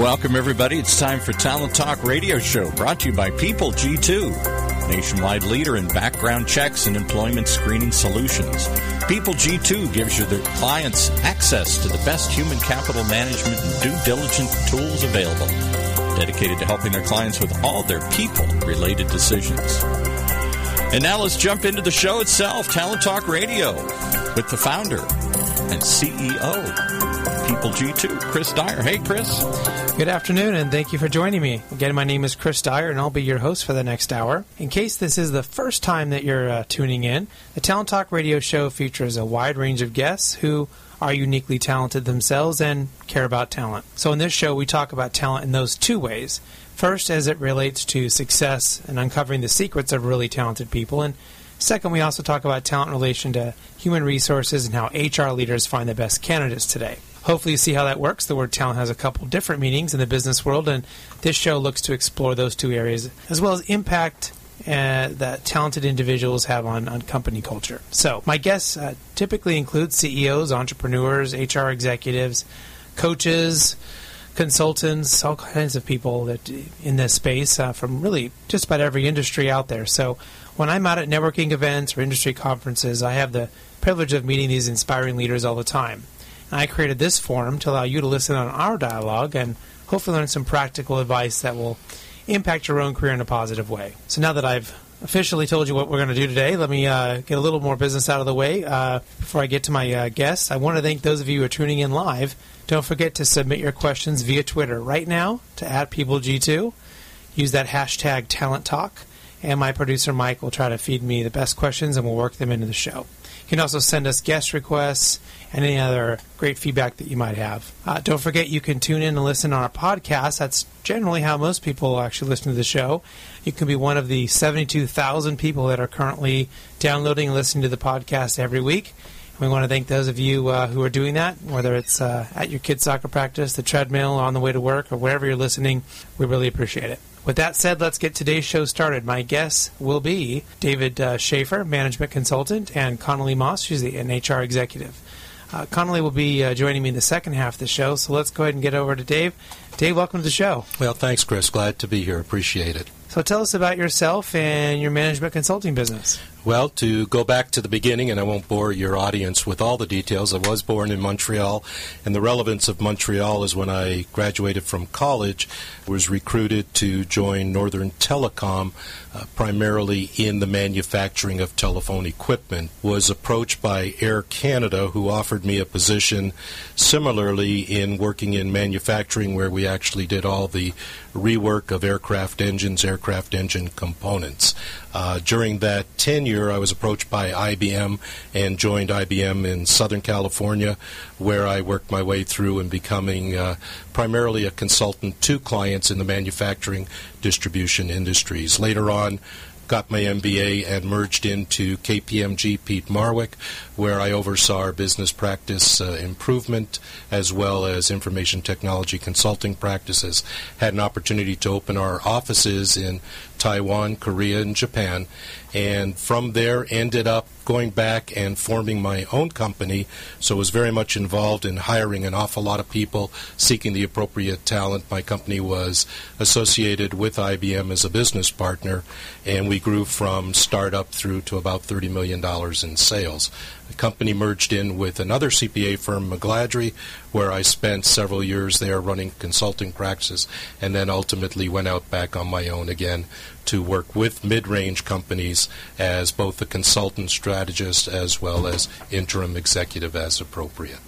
Welcome, everybody. It's time for Talent Talk Radio Show, brought to you by People G2, nationwide leader in background checks and employment screening solutions. People G2 gives your clients access to the best human capital management and due diligence tools available, dedicated to helping their clients with all their people-related decisions. And now let's jump into the show itself, Talent Talk Radio, with the founder and CEO People G2, Chris Dyer. Hey, Chris. Good afternoon, and thank you for joining me. Again, my name is Chris Dyer, and I'll be your host for the next hour. In case this is the first time that you're tuning in, the Talent Talk Radio Show features a wide range of guests who are uniquely talented themselves and care about talent. So in this show, we talk about talent in those two ways. First, as it relates to success and uncovering the secrets of really talented people, and second, we also talk about talent in relation to human resources and how HR leaders find the best candidates today. Hopefully you see how that works. The word talent has a couple different meanings in the business world, and this show looks to explore those two areas, as well as impact that talented individuals have on company culture. So my guests typically include CEOs, entrepreneurs, HR executives, coaches, consultants, all kinds of people that in this space from really just about every industry out there. So when I'm out at networking events or industry conferences, I have the privilege of meeting these inspiring leaders all the time. I created this forum to allow you to listen on our dialogue and hopefully learn some practical advice that will impact your own career in a positive way. So now that I've officially told you what we're going to do today, let me get a little more business out of the way before I get to my guests. I want to thank those of you who are tuning in live. Don't forget to submit your questions via Twitter right now to @PeopleG2. Use that hashtag Talent Talk, and my producer Mike will try to feed me the best questions, and we'll work them into the show. You can also send us guest requests and any other great feedback that you might have. Don't forget you can tune in and listen on our podcast. That's generally how most people actually listen to the show. You can be one of the 72,000 people that are currently downloading and listening to the podcast every week. And we want to thank those of you who are doing that, whether it's at your kid's soccer practice, the treadmill, on the way to work, or wherever you're listening. We really appreciate it. With that said, let's get today's show started. My guests will be David Shaffer, management consultant, and Conallee Moss, who's an HR executive. Conallee will be joining me in the second half of the show, so let's go ahead and get over to Dave. Dave, welcome to the show. Well, thanks, Chris. Glad to be here. Appreciate it. So tell us about yourself and your management consulting business. Well, to go back to the beginning, and I won't bore your audience with all the details, I was born in Montreal, and the relevance of Montreal is when I graduated from college, was recruited to join Northern Telecom, primarily in the manufacturing of telephone equipment. Was approached by Air Canada, who offered me a position similarly in working in manufacturing, where we actually did all the rework of aircraft engines, aircraft engine components. During that tenure, I was approached by IBM and joined IBM in Southern California, where I worked my way through and becoming primarily a consultant to clients in the manufacturing distribution industries. Later on, got my MBA and merged into KPMG Pete Marwick, where I oversaw our business practice improvement as well as information technology consulting practices. Had an opportunity to open our offices in Taiwan, Korea, and Japan, and from there ended up going back and forming my own company, so was very much involved in hiring an awful lot of people, seeking the appropriate talent. My company was associated with IBM as a business partner, and we grew from startup through to about $30 million in sales. The company merged in with another CPA firm, McGladrey, where I spent several years there running consulting practices, and then ultimately went out back on my own again to work with mid-range companies as both a consultant strategist as well as interim executive as appropriate.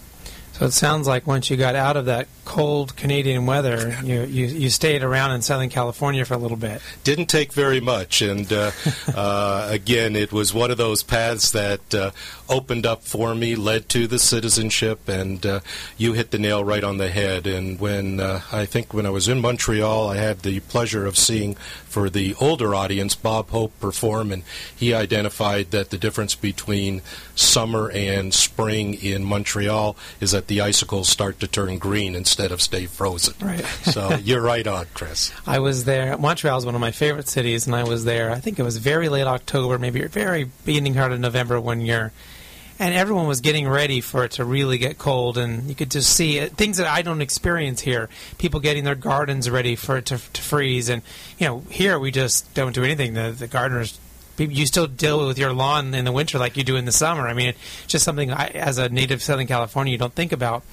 So it sounds like once you got out of that cold Canadian weather, you stayed around in Southern California for a little bit. Didn't take very much, and again, it was one of those paths that opened up for me, led to the citizenship, and you hit the nail right on the head. And when I was in Montreal, I had the pleasure of seeing, for the older audience, Bob Hope perform, and he identified that the difference between summer and spring in Montreal is that the icicles start to turn green instead of stay frozen. Right. So you're right on, Chris. I was there. Montreal is one of my favorite cities, and I was there. I think it was very late October, maybe very beginning part of November one year. and everyone was getting ready for it to really get cold, and you could just see it, things that I don't experience here. People getting their gardens ready for it to freeze, and you know, here we just don't do anything. The gardeners, you still deal with your lawn in the winter like you do in the summer. I mean, it's just something I, as a native Southern California, you don't think about.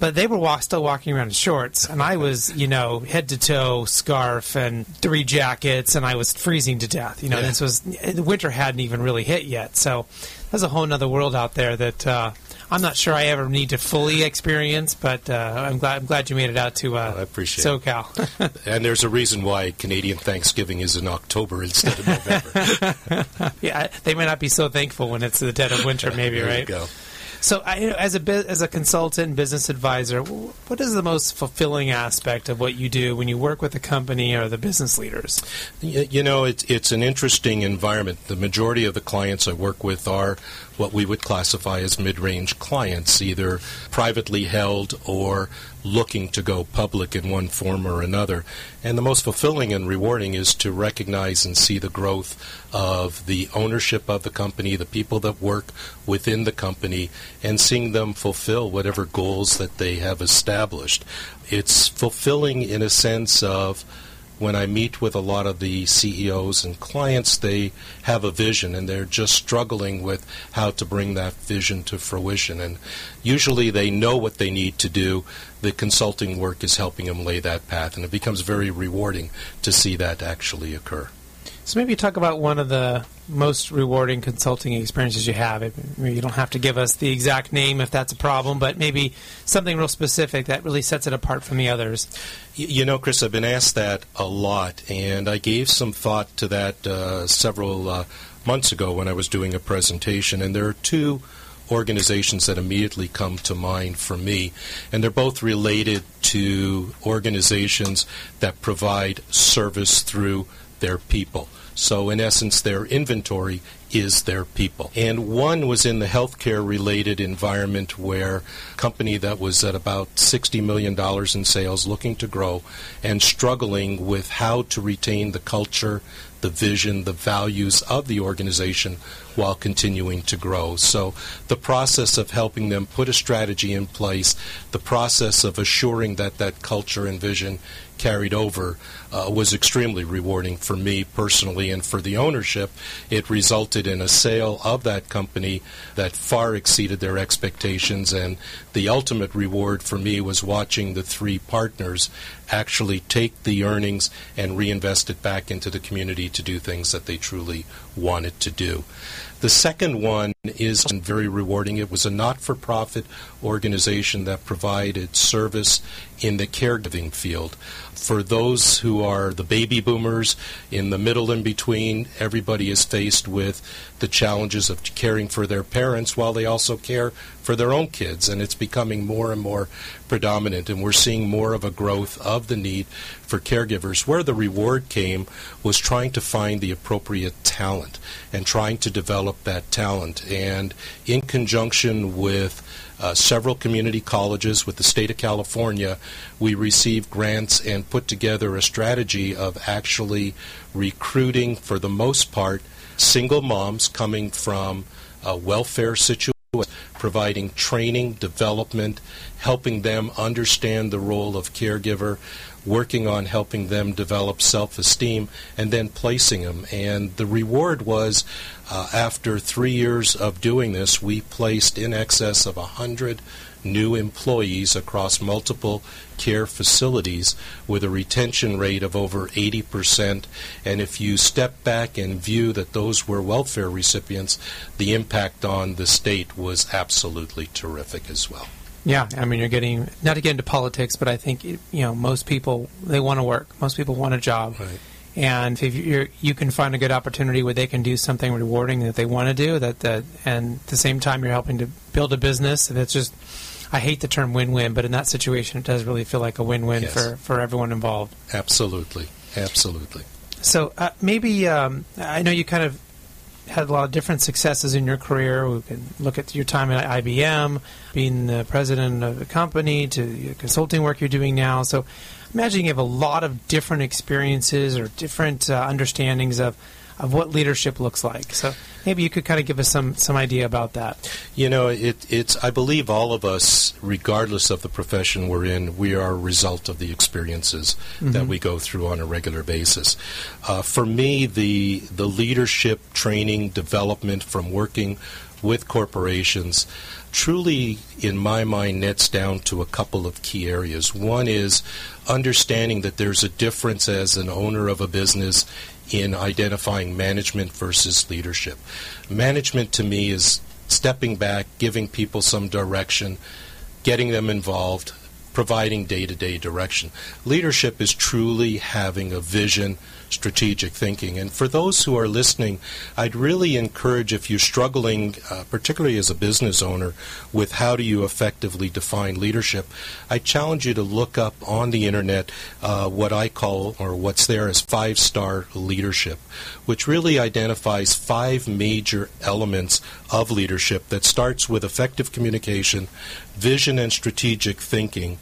But they were still walking around in shorts, and I was, you know, head to toe, scarf, and 3 jackets, and I was freezing to death. You know, yeah. This was, the winter hadn't even really hit yet. So there's a whole other world out there that I'm not sure I ever need to fully experience, but I'm glad you made it out to I appreciate SoCal. It. And there's a reason why Canadian Thanksgiving is in October instead of November. Yeah, they may not be so thankful when it's the dead of winter, maybe, there right? You go. So, as a consultant, business advisor, what is the most fulfilling aspect of what you do when you work with the company or the business leaders? You know, it's an interesting environment. The majority of the clients I work with are what we would classify as mid-range clients, either privately held or looking to go public in one form or another. And the most fulfilling and rewarding is to recognize and see the growth of the ownership of the company, the people that work within the company, and seeing them fulfill whatever goals that they have established. It's fulfilling in a sense of when I meet with a lot of the CEOs and clients, they have a vision, and they're just struggling with how to bring that vision to fruition. And usually they know what they need to do. The consulting work is helping them lay that path, and it becomes very rewarding to see that actually occur. So maybe talk about one of the most rewarding consulting experiences you have. You don't have to give us the exact name if that's a problem, but maybe something real specific that really sets it apart from the others. You know, Chris, I've been asked that a lot, and I gave some thought to that several months ago when I was doing a presentation, and there are two organizations that immediately come to mind for me, and they're both related to organizations that provide service through their people. So in essence, their inventory is their people. And one was in the healthcare-related environment where a company that was at about $60 million in sales, looking to grow, and struggling with how to retain the culture, the vision, the values of the organization while continuing to grow. So the process of helping them put a strategy in place, the process of assuring that that culture and vision carried over was extremely rewarding for me personally, and for the ownership, it resulted in a sale of that company that far exceeded their expectations, and the ultimate reward for me was watching the 3 partners actually take the earnings and reinvest it back into the community to do things that they truly wanted to do. The second one is very rewarding. It was a not-for-profit organization that provided service in the caregiving field. For those who are the baby boomers, in the middle and between, everybody is faced with the challenges of caring for their parents while they also care for their own kids, and it's becoming more and more predominant, and we're seeing more of a growth of the need for caregivers. Where the reward came was trying to find the appropriate talent and trying to develop that talent, and in conjunction with several community colleges with the state of California, we received grants and put together a strategy of actually recruiting, for the most part, single moms coming from a welfare situation, providing training, development, helping them understand the role of caregiver, working on helping them develop self-esteem, and then placing them. And the reward was, after 3 years of doing this, we placed in excess of 100 new employees across multiple care facilities with a retention rate of over 80%. And if you step back and view that those were welfare recipients, the impact on the state was absolutely terrific as well. Yeah, I mean, you're getting, not to get into politics, but I think, you know, most people, they want to work. Most people want a job. Right. And if you can find a good opportunity where they can do something rewarding that they want to do, and at the same time you're helping to build a business, and it's just, I hate the term win-win, but in that situation it does really feel like a win-win. Yes. for everyone involved. Absolutely, absolutely. So maybe, I know you kind of had a lot of different successes in your career. We can look at your time at IBM, being the president of the company, to the consulting work you're doing now. So imagine you have a lot of different experiences or different understandings of of what leadership looks like. So maybe you could kind of give us some idea about that. You know, it's I believe all of us, regardless of the profession we're in, we are a result of the experiences mm-hmm. that we go through on a regular basis. For me, the leadership training development from working with corporations truly, in my mind, nets down to a couple of key areas. One is understanding that there's a difference as an owner of a business in identifying management versus leadership. Management, to me, is stepping back, giving people some direction, getting them involved, providing day-to-day direction. Leadership is truly having a vision, strategic thinking. And for those who are listening, I'd really encourage, if you're struggling, particularly as a business owner, with how do you effectively define leadership, I challenge you to look up on the internet what I call, or what's there as 5-star leadership, which really identifies 5 major elements of leadership that starts with effective communication, vision and strategic thinking,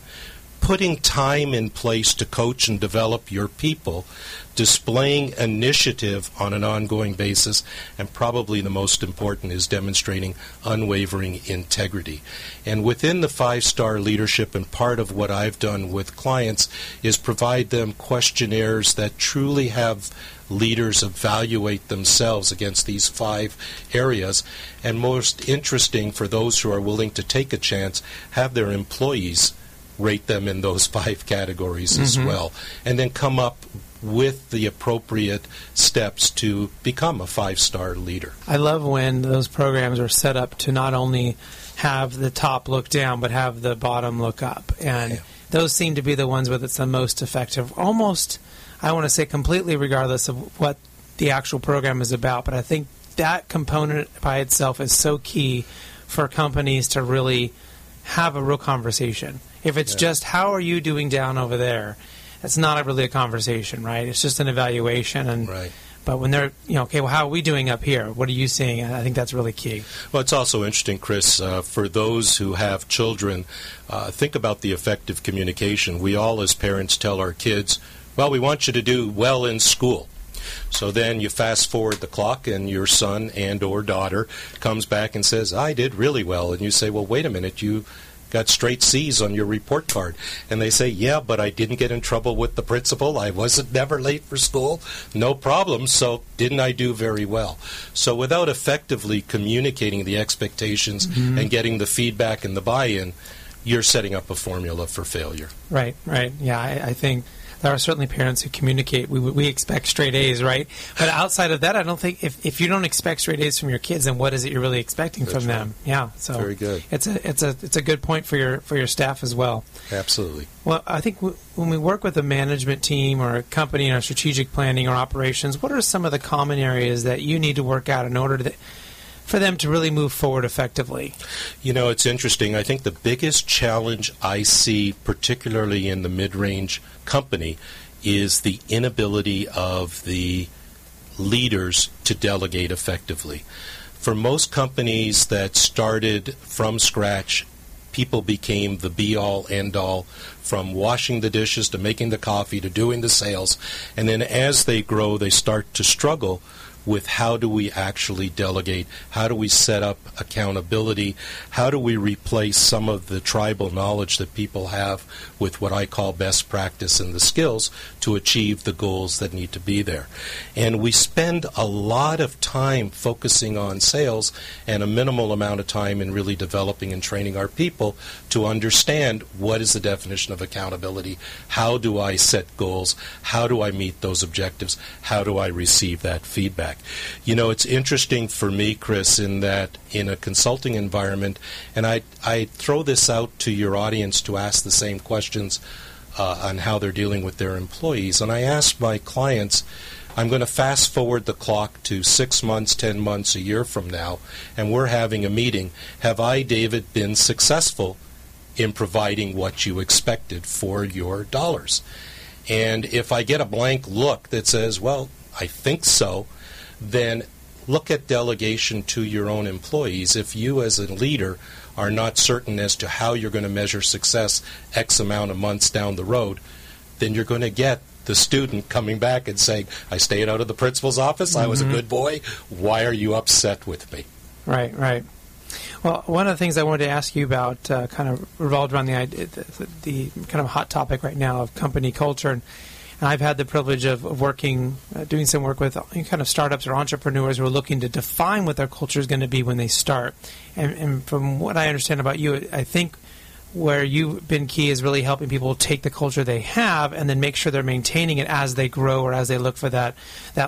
putting time in place to coach and develop your people, displaying initiative on an ongoing basis, and probably the most important is demonstrating unwavering integrity. And within the 5-star leadership, and part of what I've done with clients is provide them questionnaires that truly have leaders evaluate themselves against these 5 areas, and most interesting for those who are willing to take a chance, have their employees rate them in those 5 categories mm-hmm. as well, and then come up with the appropriate steps to become a 5-star leader. I love when those programs are set up to not only have the top look down, but have the bottom look up. And yeah. those seem to be the ones where it's the most effective, almost, I want to say, completely regardless of what the actual program is about. But I think that component by itself is so key for companies to really have a real conversation. If it's yeah. just, how are you doing down over there, it's not really a conversation, right? It's just an evaluation. And right. But when they're, you know, okay, well, how are we doing up here? What are you seeing? And I think that's really key. Well, it's also interesting, Chris, for those who have children, think about the effective communication. We all as parents tell our kids, well, we want you to do well in school. So then you fast forward the clock and your son and or daughter comes back and says, I did really well. And you say, well, wait a minute, you got straight C's on your report card. And they say, yeah, but I didn't get in trouble with the principal. I wasn't never late for school. No problem. So didn't I do very well? So without effectively communicating the expectations mm-hmm. and getting the feedback and the buy-in, you're setting up a formula for failure. Right, right. Yeah, I think there are certainly parents who communicate. We expect straight A's, right? But outside of that, I don't think if you don't expect straight A's from your kids, then what is it you're really expecting That's from right. them? Yeah, so very good. It's a good point for your staff as well. Absolutely. Well, I think when we work with a management team or a company in our strategic planning or operations, what are some of the common areas that you need to work out in order to for them to really move forward effectively? You know, it's interesting. I think the biggest challenge I see, particularly in the mid-range company, is the inability of the leaders to delegate effectively. For most companies that started from scratch, people became the be-all, end-all, from washing the dishes to making the coffee to doing the sales. And then as they grow, they start to struggle with how do we actually delegate, how do we set up accountability, how do we replace some of the tribal knowledge that people have with what I call best practice and the skills to achieve the goals that need to be there. And we spend a lot of time focusing on sales and a minimal amount of time in really developing and training our people to understand what is the definition of accountability, how do I set goals, how do I meet those objectives, how do I receive that feedback. You know, it's interesting for me, Chris, in that in a consulting environment, and I throw this out to your audience to ask the same questions on how they're dealing with their employees. And I ask my clients, I'm going to fast forward the clock to 6 months, 10 months, a year from now, and we're having a meeting. Have I, David, been successful in providing what you expected for your dollars? And if I get a blank look that says, well, I think so, then look at delegation to your own employees. If you as a leader are not certain as to how you're going to measure success X amount of months down the road, then you're going to get the student coming back and saying, I stayed out of the principal's office, I was a good boy, why are you upset with me? Right, right. Well, one of the things I wanted to ask you about kind of revolved around the kind of hot topic right now of company culture. And I've had the privilege of working, doing some work with kind of startups or entrepreneurs who are looking to define what their culture is going to be when they start. And from what I understand about you, I think where you've been key is really helping people take the culture they have and then make sure they're maintaining it as they grow or as they look for that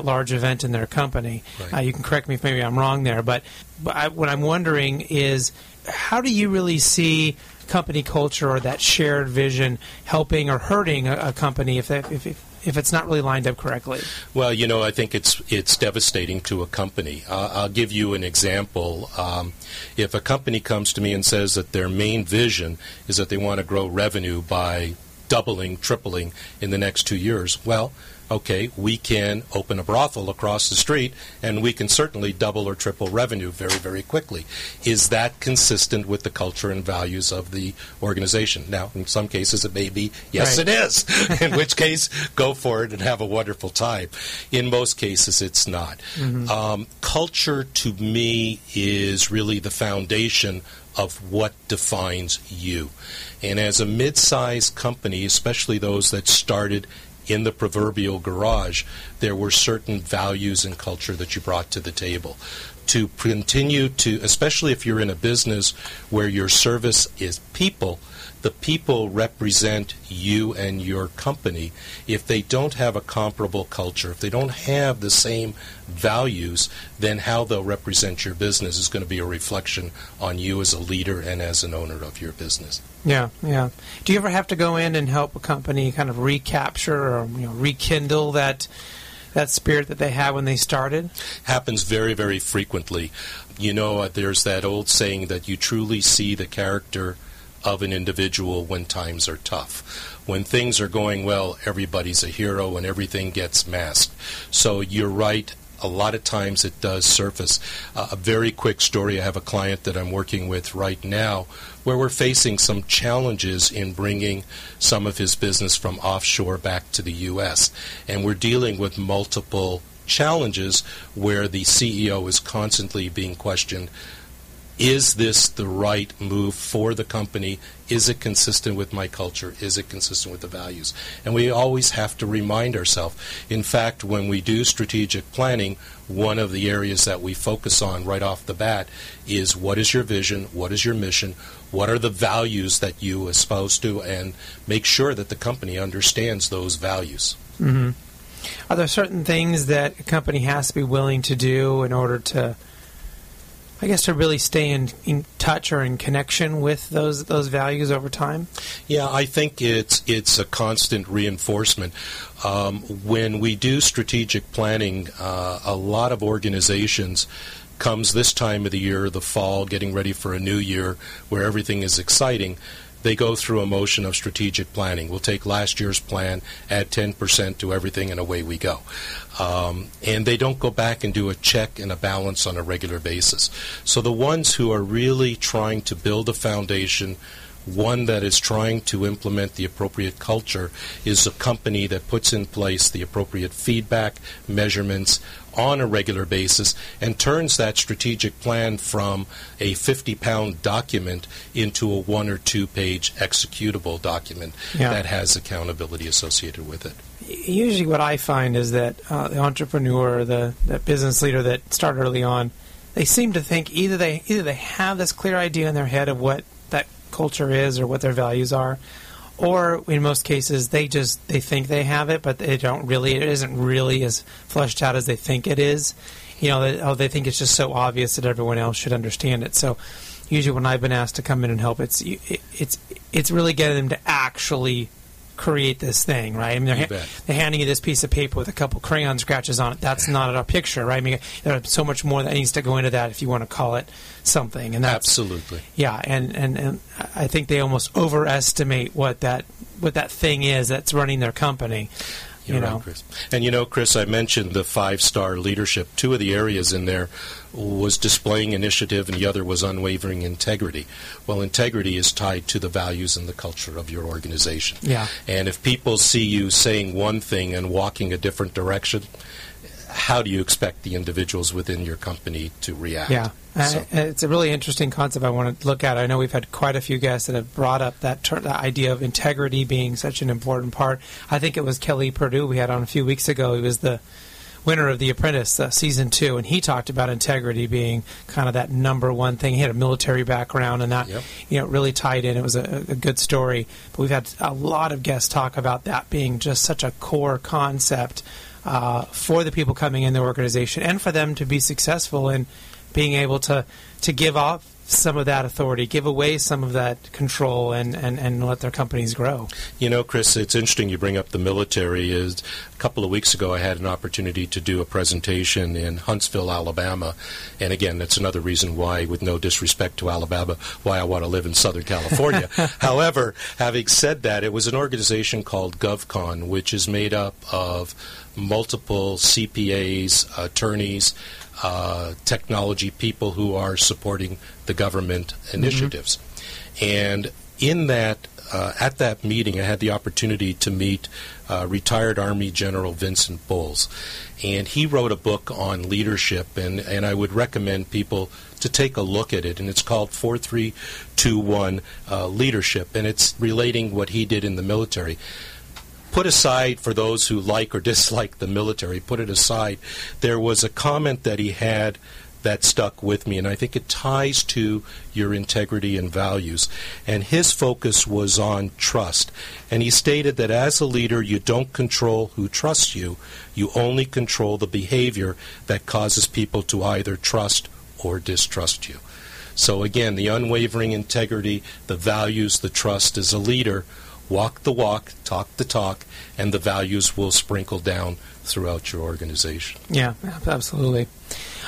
large event in their company. Right. You can correct me if maybe I'm wrong there, but what I'm wondering is how do you really see company culture or that shared vision helping or hurting a company if it's not really lined up correctly? Well, you know, I think it's devastating to a company. I'll give you an example. If a company comes to me and says that their main vision is that they want to grow revenue by doubling, tripling in the next 2 years, well, okay, we can open a brothel across the street, and we can certainly double or triple revenue very, very quickly. Is that consistent with the culture and values of the organization? Now, in some cases, it may be, yes, right. It is, in which case, go for it and have a wonderful time. In most cases, it's not. Mm-hmm. Culture, to me, is really the foundation of what defines you. And as a mid-sized company, especially those that started in the proverbial garage, there were certain values and culture that you brought to the table. To continue to, especially if you're in a business where your service is people, the people represent you and your company. If they don't have a comparable culture, if they don't have the same values, then how they'll represent your business is going to be a reflection on you as a leader and as an owner of your business. Yeah, yeah. Do you ever have to go in and help a company kind of recapture or rekindle that spirit that they had when they started? Happens very, very frequently. You know, there's that old saying that you truly see the character of an individual when times are tough. When things are going well, everybody's a hero and everything gets masked. So you're right. A lot of times it does surface. A very quick story, I have a client that I'm working with right now where we're facing some challenges in bringing some of his business from offshore back to the U.S. And we're dealing with multiple challenges where the CEO is constantly being questioned, is this the right move for the company? Is it consistent with my culture? Is it consistent with the values? And we always have to remind ourselves. In fact, when we do strategic planning, one of the areas that we focus on right off the bat is what is your vision? What is your mission? What are the values that you espouse to? And make sure that the company understands those values. Mm-hmm. Are there certain things that a company has to be willing to do in order to, I guess, to really stay in touch or in connection with those values over time? Yeah, I think it's a constant reinforcement. When we do strategic planning, a lot of organizations comes this time of the year, the fall, getting ready for a new year where everything is exciting. They go through a motion of strategic planning. We'll take last year's plan, add 10% to everything, and away we go. And they don't go back and do a check and a balance on a regular basis. So the ones who are really trying to build a foundation, one that is trying to implement the appropriate culture, is a company that puts in place the appropriate feedback, measurements on a regular basis, and turns that strategic plan from a 50-pound document into a 1 or 2-page executable document that has accountability associated with it. Usually what I find is that the entrepreneur, the business leader that started early on, they seem to think either they have this clear idea in their head of what that culture is or what their values are, or in most cases they think they have it, but they don't really. It isn't really as fleshed out as they think it is. They think it's just so obvious that everyone else should understand it. So usually when I've been asked to come in and help, it's really getting them to actually create this thing, right? I mean, they're handing you this piece of paper with a couple crayon scratches on it. That's not a picture, right? I mean, there's so much more that needs to go into that if you want to call it something. And that's, absolutely. Yeah, and I think they almost overestimate what that thing is that's running their company. You're right, Chris. And Chris, I mentioned the 5-star leadership. Two of the areas in there was displaying initiative and the other was unwavering integrity. Well, integrity is tied to the values and the culture of your organization. Yeah. And if people see you saying one thing and walking a different direction, how do you expect the individuals within your company to react? Yeah. So. It's a really interesting concept I want to look at. I know we've had quite a few guests that have brought up that idea of integrity being such an important part. I think it was Kelly Perdue we had on a few weeks ago. He was the winner of The Apprentice, Season 2, and he talked about integrity being kind of that number one thing. He had a military background and that really tied in. It was a good story. But we've had a lot of guests talk about that being just such a core concept for the people coming in the organization and for them to be successful in being able to give off some of that authority, give away some of that control, and let their companies grow. Chris, it's interesting you bring up the military. Is a couple of weeks ago I had an opportunity to do a presentation in Huntsville, Alabama. And again, that's another reason why, with no disrespect to Alabama, why I want to live in Southern California. However, having said that, it was an organization called GovCon, which is made up of multiple CPAs, attorneys, technology people who are supporting the government initiatives. Mm-hmm. And in that, at that meeting, I had the opportunity to meet retired Army General Vincent Bowles. And he wrote a book on leadership, and I would recommend people to take a look at it. And it's called 4321 Leadership, and it's relating what he did in the military. Put aside, for those who like or dislike the military, put it aside, there was a comment that he had that stuck with me, and I think it ties to your integrity and values. And his focus was on trust. And he stated that as a leader, you don't control who trusts you. You only control the behavior that causes people to either trust or distrust you. So again, the unwavering integrity, the values, the trust as a leader. Walk the walk, talk the talk, and the values will sprinkle down throughout your organization. Yeah, absolutely.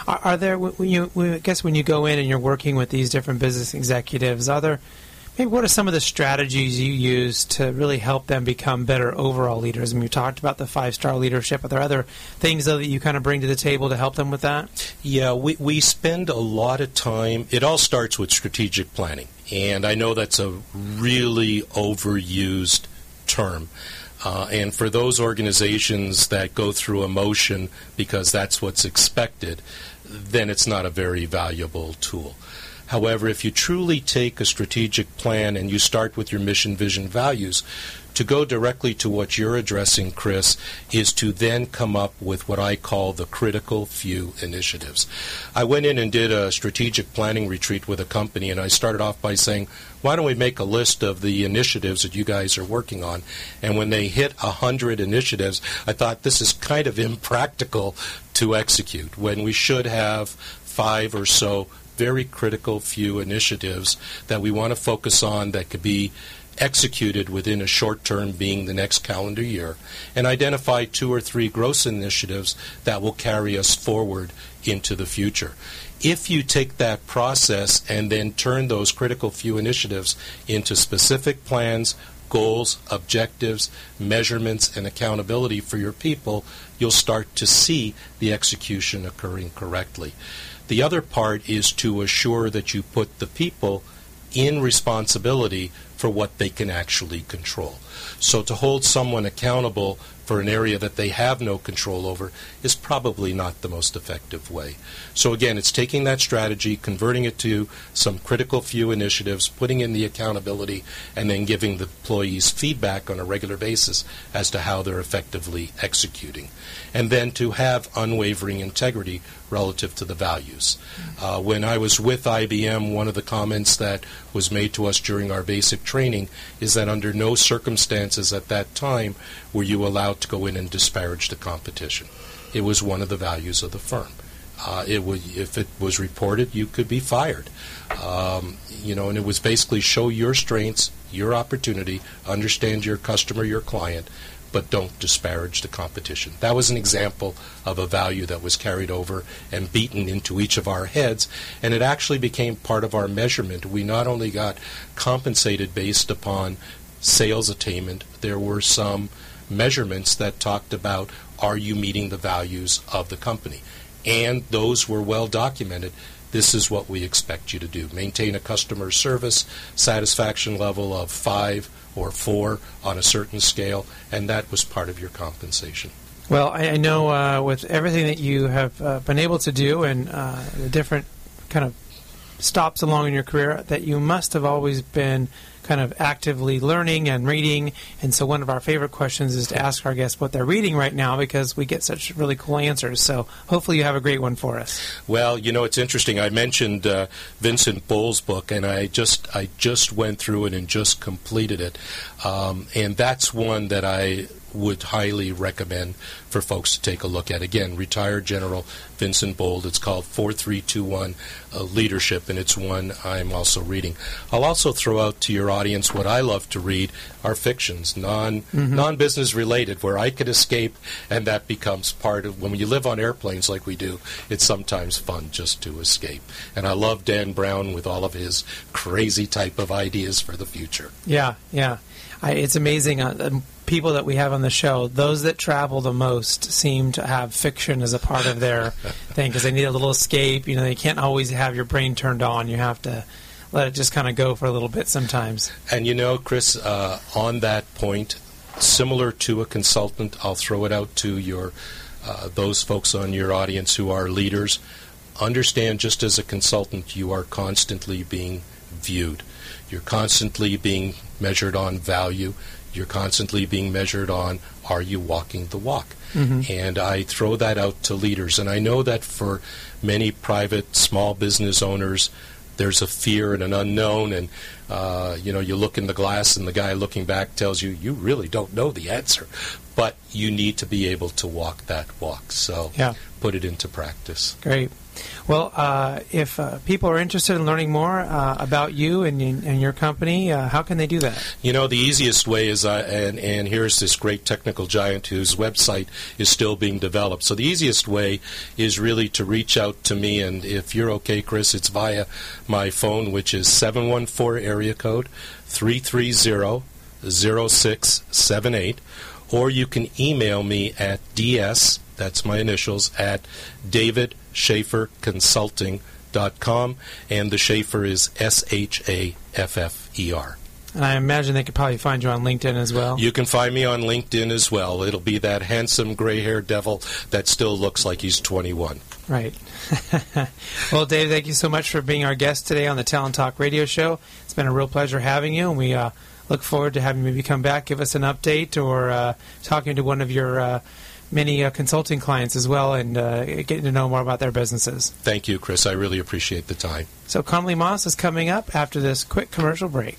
Are there, I guess when you go in and you're working with these different business executives, what are some of the strategies you use to really help them become better overall leaders? You talked about the 5-star leadership. Are there other things, though, that you kind of bring to the table to help them with that? Yeah, we spend a lot of time. It all starts with strategic planning. And I know that's a really overused term. And for those organizations that go through emotion because that's what's expected, then it's not a very valuable tool. However, if you truly take a strategic plan and you start with your mission, vision, values, to go directly to what you're addressing, Chris, is to then come up with what I call the critical few initiatives. I went in and did a strategic planning retreat with a company, and I started off by saying, why don't we make a list of the initiatives that you guys are working on? And when they hit 100 initiatives, I thought this is kind of impractical to execute when we should have 5 or so very critical few initiatives that we want to focus on that could be executed within a short term, being the next calendar year, and identify 2 or 3 gross initiatives that will carry us forward into the future. If you take that process and then turn those critical few initiatives into specific plans, goals, objectives, measurements, and accountability for your people, you'll start to see the execution occurring correctly. The other part is to assure that you put the people in responsibility for what they can actually control. So to hold someone accountable for an area that they have no control over is probably not the most effective way. So again, it's taking that strategy, converting it to some critical few initiatives, putting in the accountability, and then giving the employees feedback on a regular basis as to how they're effectively executing. And then to have unwavering integrity relative to the values. When I was with IBM, one of the comments that was made to us during our basic training is that under no circumstances at that time were you allowed to go in and disparage the competition. It was one of the values of the firm. If it was reported, you could be fired. And it was basically show your strengths, your opportunity, understand your customer, your client, but don't disparage the competition. That was an example of a value that was carried over and beaten into each of our heads, and it actually became part of our measurement. We not only got compensated based upon sales attainment, there were some measurements that talked about, are you meeting the values of the company? And those were well documented. This is what we expect you to do. Maintain a customer service satisfaction level of 5 or 4 on a certain scale, and that was part of your compensation. Well, I know with everything that you have been able to do and the different kind of stops along in your career, that you must have always been kind of actively learning and reading. And so one of our favorite questions is to ask our guests what they're reading right now, because we get such really cool answers. So hopefully you have a great one for us. Well, you know, it's interesting. I mentioned Vincent Bowles' book, and I just went through it and just completed it. And that's one that I would highly recommend for folks to take a look at. Again, retired General Vincent Bowles. It's called 4321 Leadership, and it's one I'm also reading. I'll also throw out to your audience what I love to read are fictions, non-business related, where I could escape, and that becomes part of, when you live on airplanes like we do, it's sometimes fun just to escape. And I love Dan Brown with all of his crazy type of ideas for the future. Yeah. It's amazing. People that we have on the show, those that travel the most seem to have fiction as a part of their thing, because they need a little escape. You know, you can't always have your brain turned on. You have to let it just kind of go for a little bit sometimes. And you know, Chris, on that point, similar to a consultant, I'll throw it out to your those folks on your audience who are leaders. Understand, just as a consultant, you are constantly being viewed. You're constantly being measured on value. You're constantly being measured on, are you walking the walk? Mm-hmm. And I throw that out to leaders. And I know that for many private small business owners, there's a fear and an unknown. And, you know, you look in the glass and the guy looking back tells you, you really don't know the answer. But you need to be able to walk that walk. So put it into practice. Great. Well, if people are interested in learning more about you and your company, how can they do that? You know, the easiest way is, and here's this great technical giant whose website is still being developed. So the easiest way is really to reach out to me, and if you're okay, Chris, it's via my phone, which is 714 area code 330-0678, or you can email me at ds, that's my initials, at davidshafferconsulting.com, and the Shaffer is S-H-A-F-F-E-R. And I imagine they could probably find you on LinkedIn as well. You can find me on LinkedIn as well. It'll be that handsome gray-haired devil that still looks like he's 21. Right. Well, Dave, thank you so much for being our guest today on the Talent Talk Radio Show. It's been a real pleasure having you, and we look forward to having you maybe come back, give us an update, or talking to one of your many consulting clients as well, and getting to know more about their businesses. Thank you, Chris. I really appreciate the time. So Conallee Moss is coming up after this quick commercial break.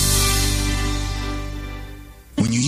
When you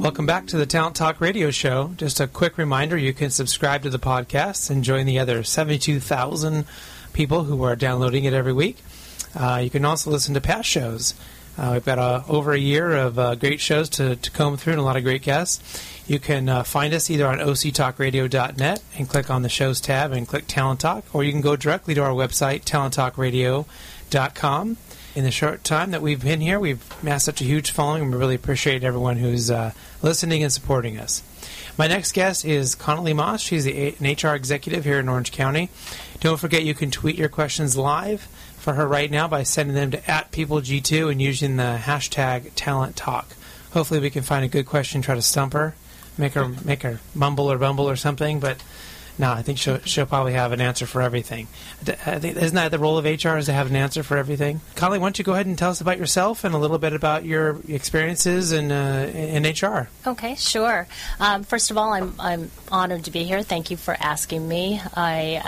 Welcome back to the Talent Talk Radio Show. Just a quick reminder, you can subscribe to the podcast and join the other 72,000 people who are downloading it every week. You can also listen to past shows. We've got over a year of great shows to comb through and a lot of great guests. You can find us either on octalkradio.net and click on the Shows tab and click Talent Talk, or you can go directly to our website, talenttalkradio.com. In the short time that we've been here, we've amassed such a huge following, and we really appreciate everyone who's listening and supporting us. My next guest is Conallee Moss. She's an HR executive here in Orange County. Don't forget, you can tweet your questions live for her right now by sending them to @PeopleG2 and using the hashtag Talent Talk. Hopefully we can find a good question, try to stump her, make her mumble or bumble or something, but no, I think she'll probably have an answer for everything. Isn't that the role of HR, is to have an answer for everything? Conallee, why don't you go ahead and tell us about yourself and a little bit about your experiences in HR? Okay, sure. First of all, I'm honored to be here. Thank you for asking me. I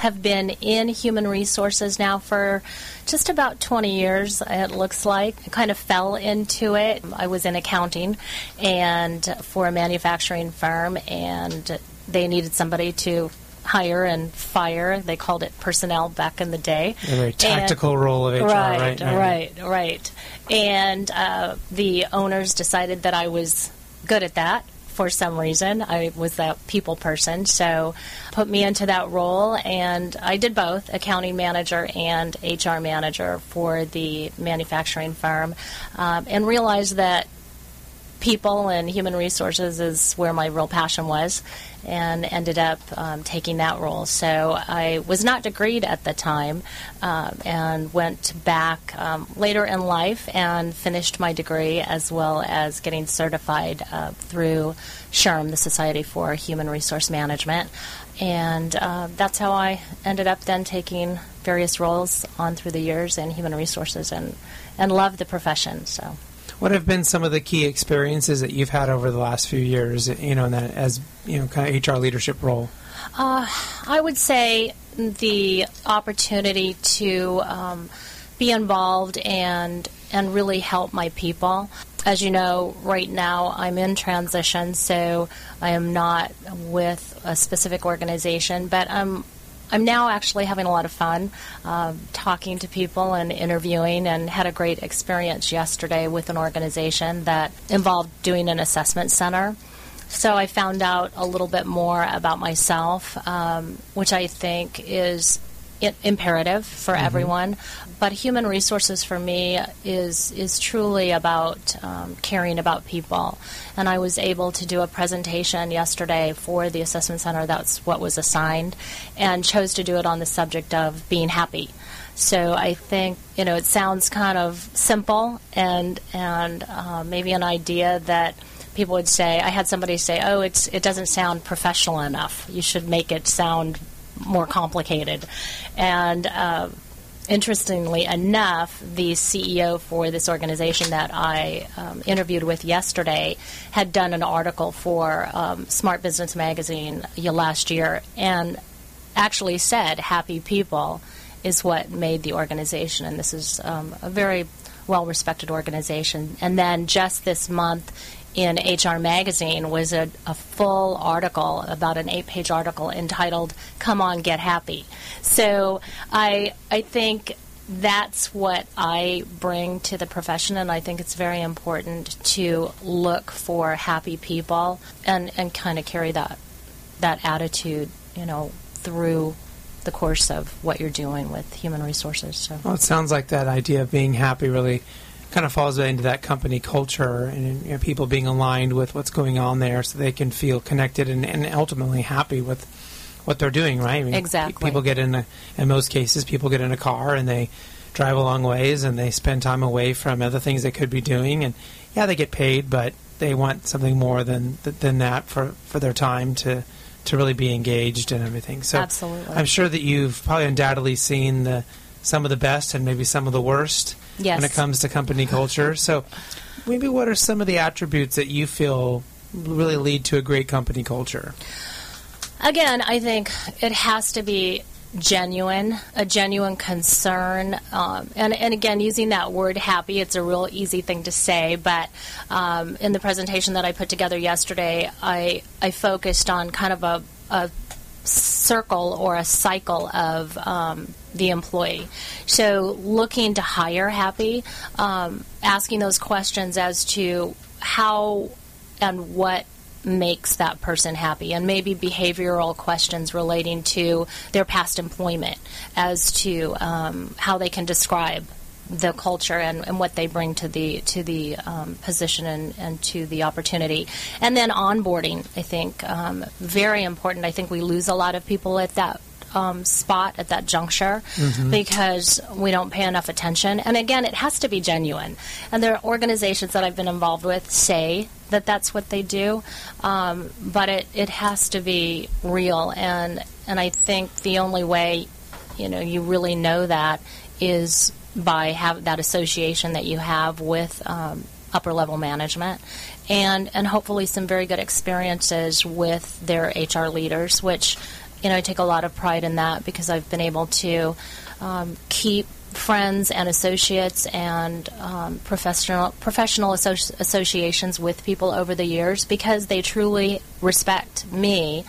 have been in human resources now for just about 20 years, it looks like. I kind of fell into it. I was in accounting and for a manufacturing firm, and they needed somebody to hire and fire. They called it personnel back in the day. A very tactical role of HR, right? Right. And the owners decided that I was good at that for some reason. I was that people person, so put me into that role, and I did both, accounting manager and HR manager for the manufacturing firm, and realized that people and human resources is where my real passion was, and ended up taking that role. So I was not degreed at the time, and went back later in life and finished my degree, as well as getting certified through SHRM, the Society for Human Resource Management. And that's how I ended up then taking various roles on through the years in human resources, and loved the profession. So what have been some of the key experiences that you've had over the last few years, in that, as kind of HR leadership role? I would say the opportunity to be involved and really help my people. As you know, right now I'm in transition, so I am not with a specific organization, but I'm now actually having a lot of fun talking to people and interviewing, and had a great experience yesterday with an organization that involved doing an assessment center. So I found out a little bit more about myself, which I think is imperative for everyone. But human resources for me is truly about caring about people. And I was able to do a presentation yesterday for the assessment center. That's what was assigned, and chose to do it on the subject of being happy. So I think, it sounds kind of simple, and maybe an idea that people would say. I had somebody say, "Oh, it doesn't sound professional enough. You should make it sound more complicated." And interestingly enough, the CEO for this organization that I interviewed with yesterday had done an article for Smart Business Magazine last year, and actually said happy people is what made the organization. And this is a very well-respected organization. And then just this month in HR magazine was a full article, about an 8-page article, entitled "Come on, Get Happy." So I think that's what I bring to the profession, and I think it's very important to look for happy people and kind of carry that attitude, through the course of what you're doing with human resources. So. Well, it sounds like that idea of being happy really kind of falls into that company culture, and people being aligned with what's going on there, so they can feel connected and ultimately happy with what they're doing, right? I mean, exactly. People get in a car and they drive a long ways and they spend time away from other things they could be doing. And yeah, they get paid, but they want something more than that for their time to really be engaged and everything. So absolutely. I'm sure that you've probably undoubtedly seen some of the best and maybe some of the worst yes. when it comes to company culture. So maybe what are some of the attributes that you feel really lead to a great company culture? Again, I think it has to be genuine, a genuine concern. And again, using that word happy, it's a real easy thing to say. But in the presentation that I put together yesterday, I focused on kind of a circle or a cycle of the employee. So looking to hire happy, asking those questions as to how and what makes that person happy, and maybe behavioral questions relating to their past employment as to how they can describe the culture and what they bring to the position and to the opportunity. And then onboarding, I think, very important. I think we lose a lot of people at that spot, at that juncture, mm-hmm. because we don't pay enough attention. And again, it has to be genuine. And there are organizations that I've been involved with say that that's what they do, but it has to be real. And I think the only way, you really know that is by have that association that you have with upper level management, and hopefully some very good experiences with their HR leaders, which. I take a lot of pride in that because I've been able to keep friends and associates and professional associations with people over the years because they truly respect me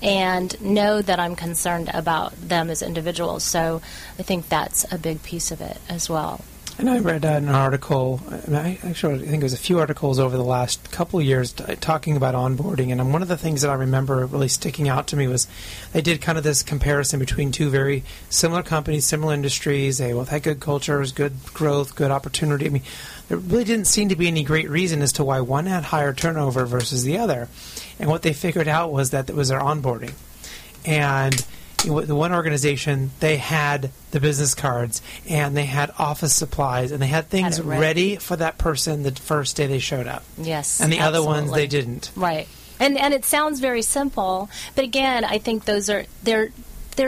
and know that I'm concerned about them as individuals. So I think that's a big piece of it as well. And I read an article, and I think it was a few articles over the last couple of years talking about onboarding, and one of the things that I remember really sticking out to me was they did kind of this comparison between two very similar companies, similar industries. They both had good cultures, good growth, good opportunity. I mean, there really didn't seem to be any great reason as to why one had higher turnover versus the other. And what they figured out was that it was their onboarding. And the one organization, they had the business cards, and they had office supplies, and they had things ready for that person the first day they showed up. Yes, and the absolutely. Other ones, they didn't. Right. And it sounds very simple, but again, I think those are they're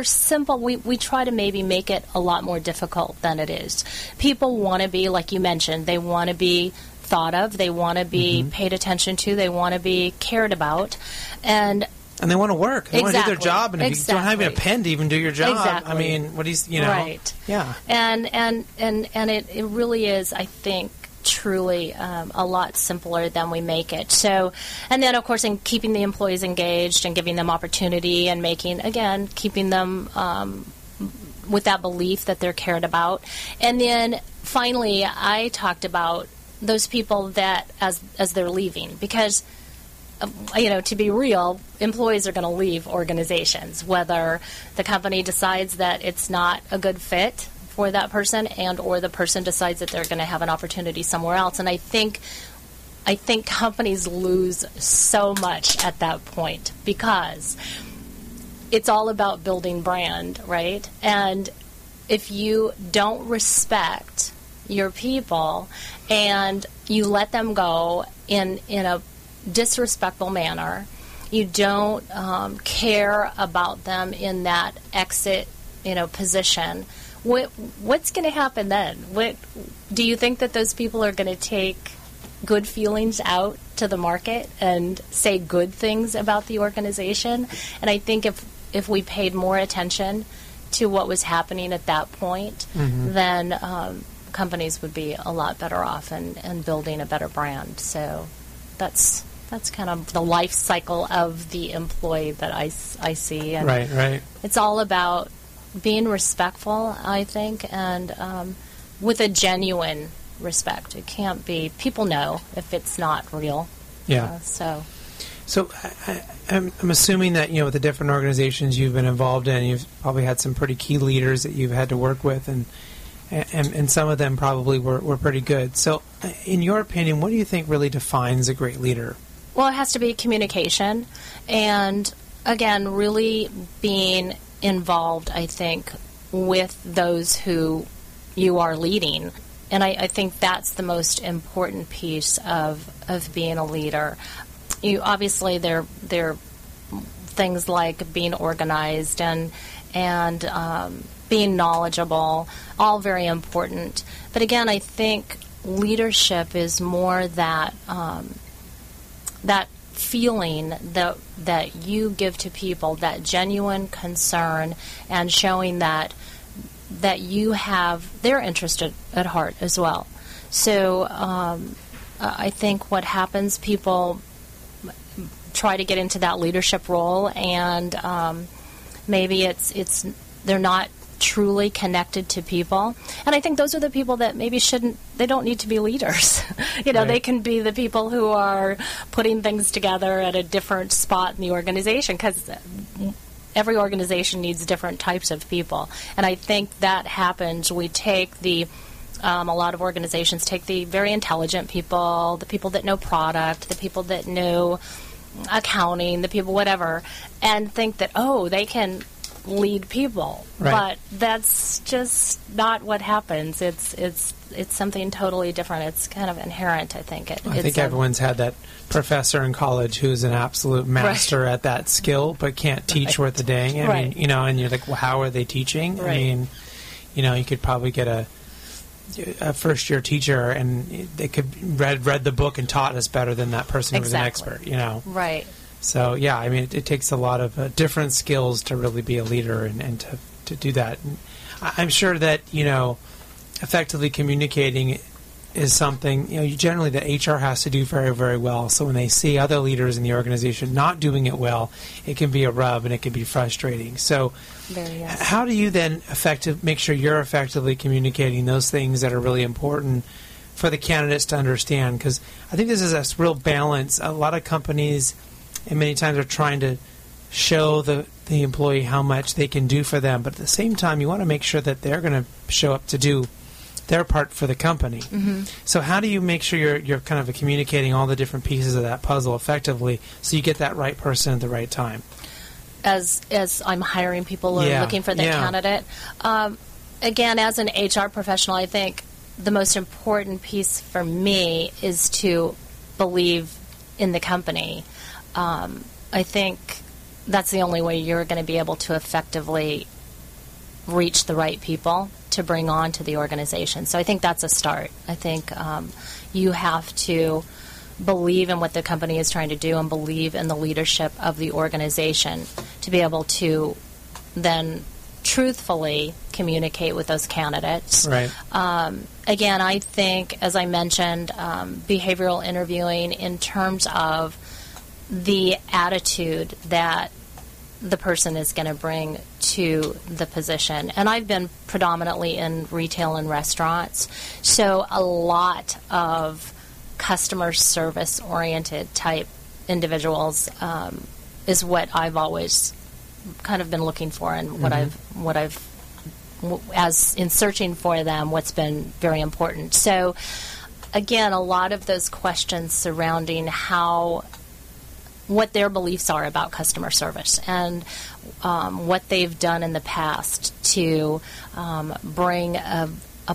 simple. We try to maybe make it a lot more difficult than it is. People want to be, like you mentioned, they want to be thought of, they want to be mm-hmm. paid attention to, they want to be cared about, and they want to work. They exactly. want to do their job. And if exactly. you don't have even a pen to even do your job, exactly. I mean, what do you know? Right. Yeah. And it really is, I think, truly a lot simpler than we make it. So, and then, of course, in keeping the employees engaged and giving them opportunity and keeping them with that belief that they're cared about. And then, finally, I talked about those people that, as they're leaving, because to be real, employees are going to leave organizations, whether the company decides that it's not a good fit for that person or the person decides that they're going to have an opportunity somewhere else. And I think companies lose so much at that point because it's all about building brand, right? And if you don't respect your people and you let them go in a disrespectful manner, you don't care about them in that exit position, what's going to happen then? What do you think, that those people are going to take good feelings out to the market and say good things about the organization? And I think if we paid more attention to what was happening at that point, mm-hmm. then companies would be a lot better off and building a better brand. So that's kind of the life cycle of the employee that I see. And right. It's all about being respectful, I think, and with a genuine respect. It can't be. People know if it's not real. Yeah. So I'm assuming that, with the different organizations you've been involved in, you've probably had some pretty key leaders that you've had to work with, and some of them probably were pretty good. So in your opinion, what do you think really defines a great leader? Well, it has to be communication and, again, really being involved, I think, with those who you are leading. And I think that's the most important piece of being a leader. You obviously there are things like being organized and being knowledgeable, all very important. But again, I think leadership is more that that feeling that you give to people, that genuine concern, and showing that you have their interest at heart as well. So I think what happens, people try to get into that leadership role, and maybe it's they're not truly connected to people. And I think those are the people that maybe don't need to be leaders. Right. They can be the people who are putting things together at a different spot in the organization, because every organization needs different types of people. And I think that happens. We take a lot of organizations take the very intelligent people, the people that know product, the people that know accounting, the people whatever, and think that, they can lead people, right. But that's just not what happens. It's something totally different. It's kind of inherent, I think. I think everyone's had that professor in college who's an absolute master right. at that skill, but can't teach right. worth a dang. I mean, and you're like, well, how are they teaching? Right. I mean, you could probably get a first-year teacher, and they could read the book and taught us better than that person who exactly. was an expert. Right. So, it takes a lot of different skills to really be a leader and to do that. And I'm sure that, effectively communicating is something, generally the HR has to do very, very well. So when they see other leaders in the organization not doing it well, it can be a rub and it can be frustrating. So how do you then make sure you're effectively communicating those things that are really important for the candidates to understand? Because I think this is a real balance. A lot of companies... and many times are trying to show the employee how much they can do for them. But at the same time, you want to make sure that they're going to show up to do their part for the company. Mm-hmm. So how do you make sure you're kind of communicating all the different pieces of that puzzle effectively so you get that right person at the right time? As I'm hiring people or looking for the candidate, again, as an HR professional, I think the most important piece for me is to believe in the company. I think that's the only way you're going to be able to effectively reach the right people to bring on to the organization. So I think that's a start. I think you have to believe in what the company is trying to do and believe in the leadership of the organization to be able to then truthfully communicate with those candidates. Right. Again, I think, as I mentioned, behavioral interviewing in terms of the attitude that the person is going to bring to the position. And I've been predominantly in retail and restaurants, so a lot of customer service-oriented type individuals is what I've always kind of been looking for, and mm-hmm. As in searching for them, what's been very important. So, again, a lot of those questions surrounding what their beliefs are about customer service and what they've done in the past to bring a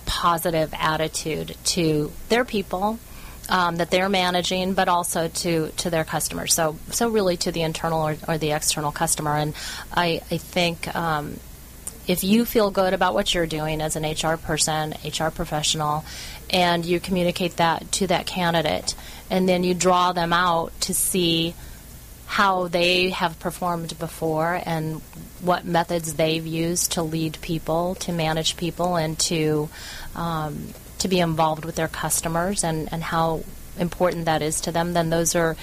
positive attitude to their people that they're managing, but also to their customers. So really to the internal or the external customer. And I think if you feel good about what you're doing as an HR person, HR professional, and you communicate that to that candidate, and then you draw them out to see how they have performed before and what methods they've used to lead people, to manage people, and to be involved with their customers and how important that is to them, then you're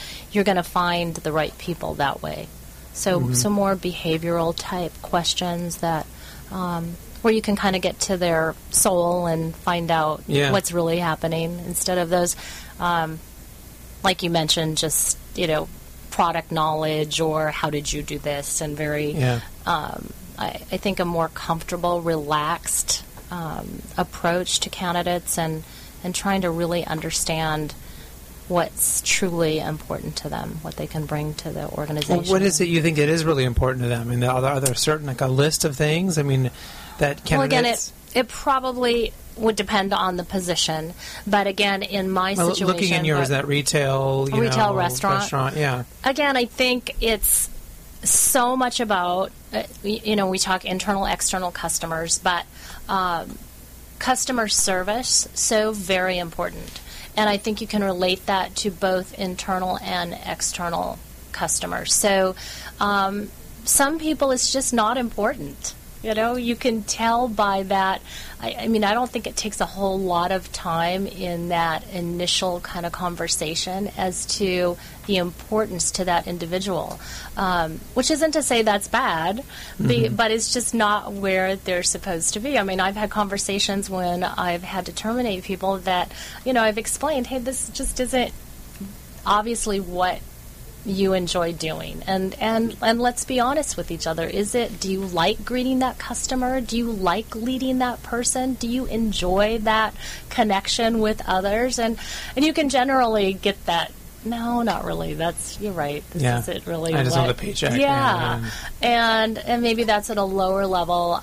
going to find the right people that way. So mm-hmm. some more behavioral type questions that where you can kind of get to their soul and find out what's really happening instead of those, like you mentioned, just, product knowledge or how did you do this, and I think a more comfortable, relaxed approach to candidates and trying to really understand what's truly important to them, what they can bring to the organization. Well, what is it you think that is really important to them? I mean, are there certain, like a list of things? I mean, that candidates... Well, again, It probably would depend on the position. But again, in my situation... Looking in yours, that retail... restaurant, yeah. Again, I think it's so much about, you know, we talk internal, external customers, but customer service, so very important. And I think you can relate that to both internal and external customers. So some people, it's just not important. You know, you can tell by that. I mean, I don't think it takes a whole lot of time in that initial kind of conversation as to the importance to that individual, which isn't to say that's bad, but it's just not where they're supposed to be. I mean, I've had conversations when I've had to terminate people that, you know, I've explained, hey, this just isn't obviously what you enjoy doing, and let's be honest with each other. Is it, do you like greeting that customer? Do you like leading that person? Do you enjoy that connection with others? And you can generally get that, no, not really, that's, you're right, this isn't really, I just want the paycheck. Yeah. And maybe that's at a lower level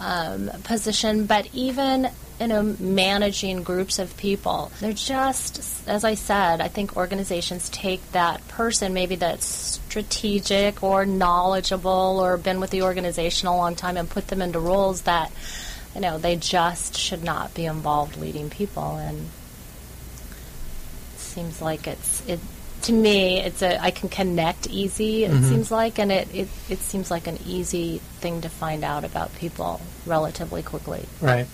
position, but even, you know, managing groups of people, they're just, as I said, I think organizations take that person maybe that's strategic or knowledgeable or been with the organization a long time and put them into roles that, you know, they just should not be involved leading people. And it seems like it's to me, it's I can connect easy, it seems like, and it seems like an easy thing to find out about people relatively quickly. Right.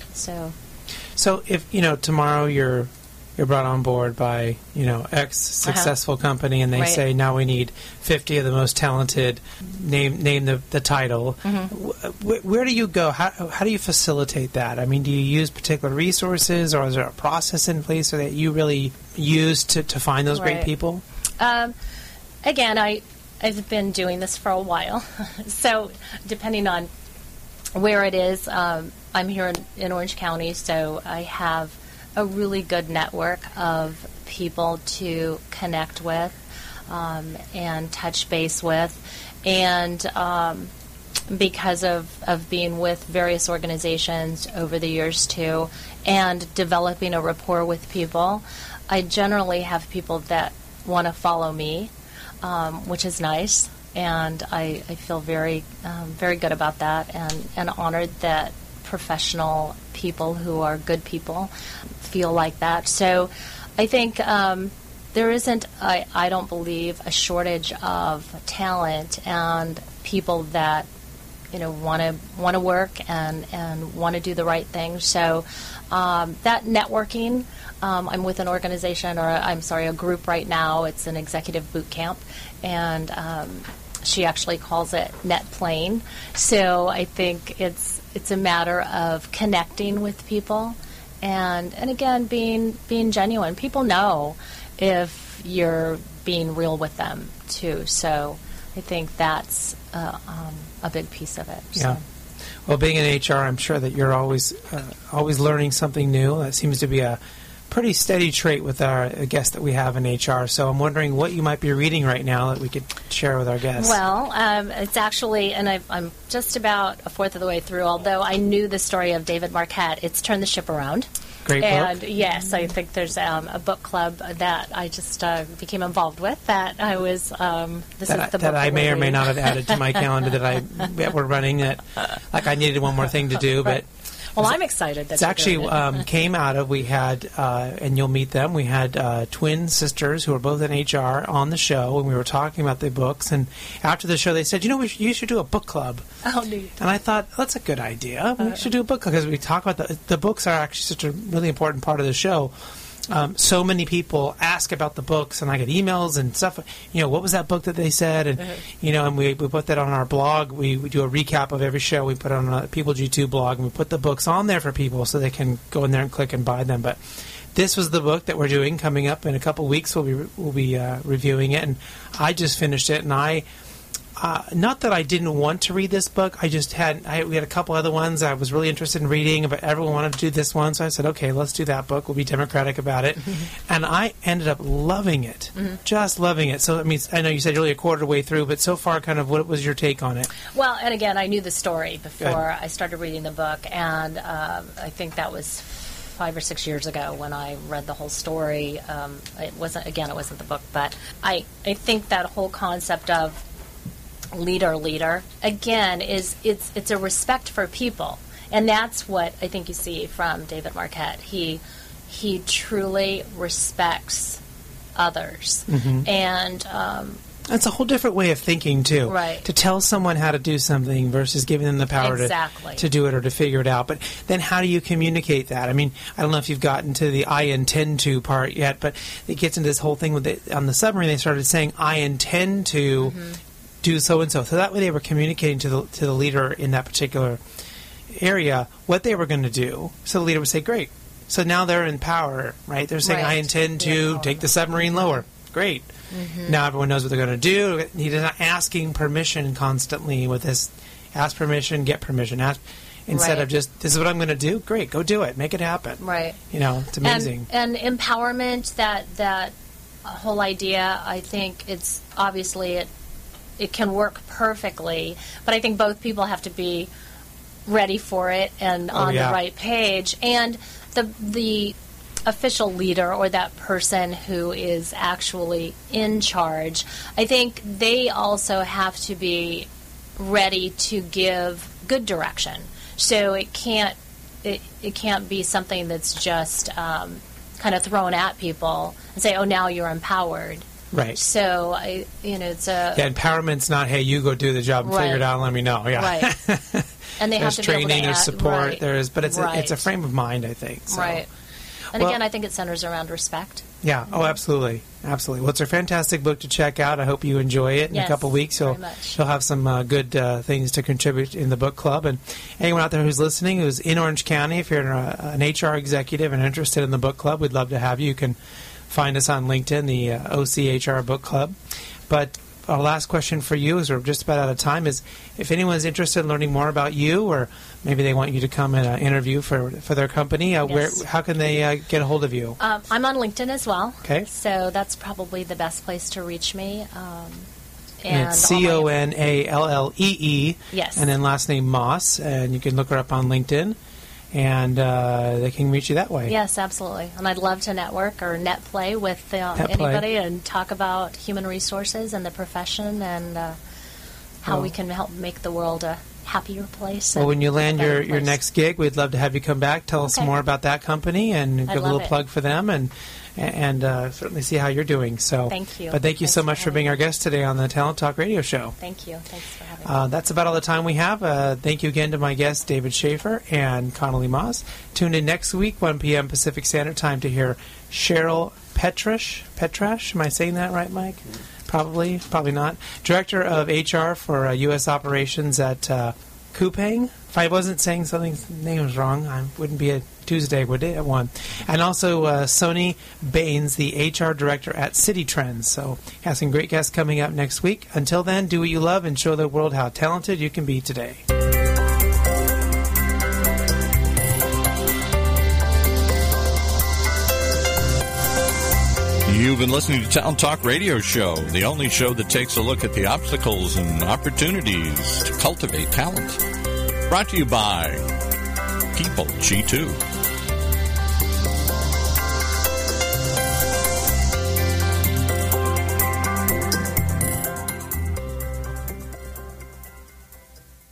So if, you know, tomorrow you're brought on board by, you know, X successful company, and they say, now we need 50 of the most talented, name the title, where do you go? How do you facilitate that? I mean, do you use particular resources, or is there a process in place so that you really use to find those great people? Again, I've been doing this for a while, so depending on where it is, I'm here in Orange County, so I have a really good network of people to connect with and touch base with. And because of being with various organizations over the years, too, and developing a rapport with people, I generally have people that want to follow me, which is nice. And I feel very, very good about that, and honored that professional people who are good people feel like that. So I think there isn't, I don't believe, a shortage of talent and people that, you know, want to work and want to do the right thing. So that networking, I'm with an organization, a group right now. It's an executive boot camp, and she actually calls it net playing. So I think it's a matter of connecting with people, and again, being genuine. People know if you're being real with them too. So I think that's a big piece of it. Yeah. So. Well, being in HR, I'm sure that you're always learning something new. That seems to be a pretty steady trait with our guest that we have in HR. So I'm wondering what you might be reading right now that we could share with our guests. Well, it's actually, and I'm just about a fourth of the way through, although I knew the story of David Marquet. It's Turn the Ship Around. Great book. And yes, I think there's a book club that I just became involved with that I was, this that is the I, book that I may or may not have added to my calendar that we're running it. Like I needed one more thing to do, but well, I'm excited. It's actually came out of, we had, and you'll meet them, we had twin sisters who are both in HR on the show, and we were talking about their books. And after the show, they said, you know, you should do a book club. Oh, neat. And I thought, that's a good idea. We should do a book club, because we talk about the books are actually such a really important part of the show. So many people ask about the books, and I get emails and stuff. You know, what was that book that they said? And you know, and we put that on our blog. We do a recap of every show. We put on a People G2 blog, and we put the books on there for people so they can go in there and click and buy them. But this was the book that we're doing coming up in a couple weeks. We'll be reviewing it, and I just finished it, and I Not that I didn't want to read this book. I just had we had a couple other ones I was really interested in reading, but everyone wanted to do this one, so I said, okay, let's do that book. We'll be democratic about it. And I ended up loving it, just loving it. So that means, I know you said you're only a quarter of the way through, but so far, kind of, what was your take on it? Well, and again, I knew the story before I started reading the book, and I think that was 5 or 6 years ago when I read the whole story. It wasn't the book, but I think that whole concept of leader again is it's a respect for people, and that's what I think you see from David Marquet. He truly respects others, and that's a whole different way of thinking too, right? To tell someone how to do something versus giving them the power to do it or to figure it out. But then how do you communicate that? I mean, I don't know if you've gotten to the I intend to part yet, but it gets into this whole thing with it. On the submarine, they started saying I intend to do so and so. So that way they were communicating to the leader in that particular area what they were going to do. So the leader would say, great. So now they're in power, right? They're saying, I intend to take the submarine lower. Great. Now everyone knows what they're going to do. He's not asking permission constantly with this ask permission, get permission. Instead of just, this is what I'm going to do. Great. Go do it. Make it happen. Right. You know, it's amazing. And empowerment, that whole idea, I think it's obviously it can work perfectly, but I think both people have to be ready for it and on the right page. And the official leader, or that person who is actually in charge, I think they also have to be ready to give good direction. So it can't be something that's just kind of thrown at people and say, oh, now you're empowered. Right. So, it's a... Yeah, empowerment's not, hey, you go do the job and figure it out and let me know. Yeah. Right. And they have to be able to add, there's training, there's support, there's... But it's a frame of mind, I think. So. Right. And again, I think it centers around respect. Yeah. Oh, absolutely. Absolutely. Well, it's a fantastic book to check out. I hope you enjoy it. In a couple of weeks, you'll have some good things to contribute in the book club. And anyone out there who's listening, who's in Orange County, if you're an HR executive and interested in the book club, we'd love to have you. You can... find us on LinkedIn, the OCHR Book Club. But our last question for you, as we're just about out of time, is if anyone's interested in learning more about you, or maybe they want you to come and interview for their company, how can they get a hold of you? I'm on LinkedIn as well. Okay. So that's probably the best place to reach me. And it's Conallee. Yes. And then last name Moss. And you can look her up on LinkedIn. And they can reach you that way. Yes, absolutely. And I'd love to network or net play with anybody and talk about human resources and the profession and how we can help make the world a happier place. Well, when you land your next gig, we'd love to have you come back, tell us more about that company, and give a little plug for them, and certainly see how you're doing. So, thank you. But thank you so much for being our guest today on the Talent Talk Radio Show. Thank you. Thanks for having me. That's about all the time we have. Thank you again to my guests, David Shaffer and Conallee Moss. Tune in next week, 1 p.m. Pacific Standard Time, to hear Cheryl Petrash. Am I saying that right, Mike? Probably not. Director of HR for U.S. Operations at Coupang. If I wasn't saying something's name was wrong, I wouldn't be a Tuesday, would it? At 1. And also Sony Baines, the HR Director at City Trends. So, have some great guests coming up next week. Until then, do what you love and show the world how talented you can be today. You've been listening to Talent Talk Radio Show, the only show that takes a look at the obstacles and opportunities to cultivate talent. Brought to you by People G2.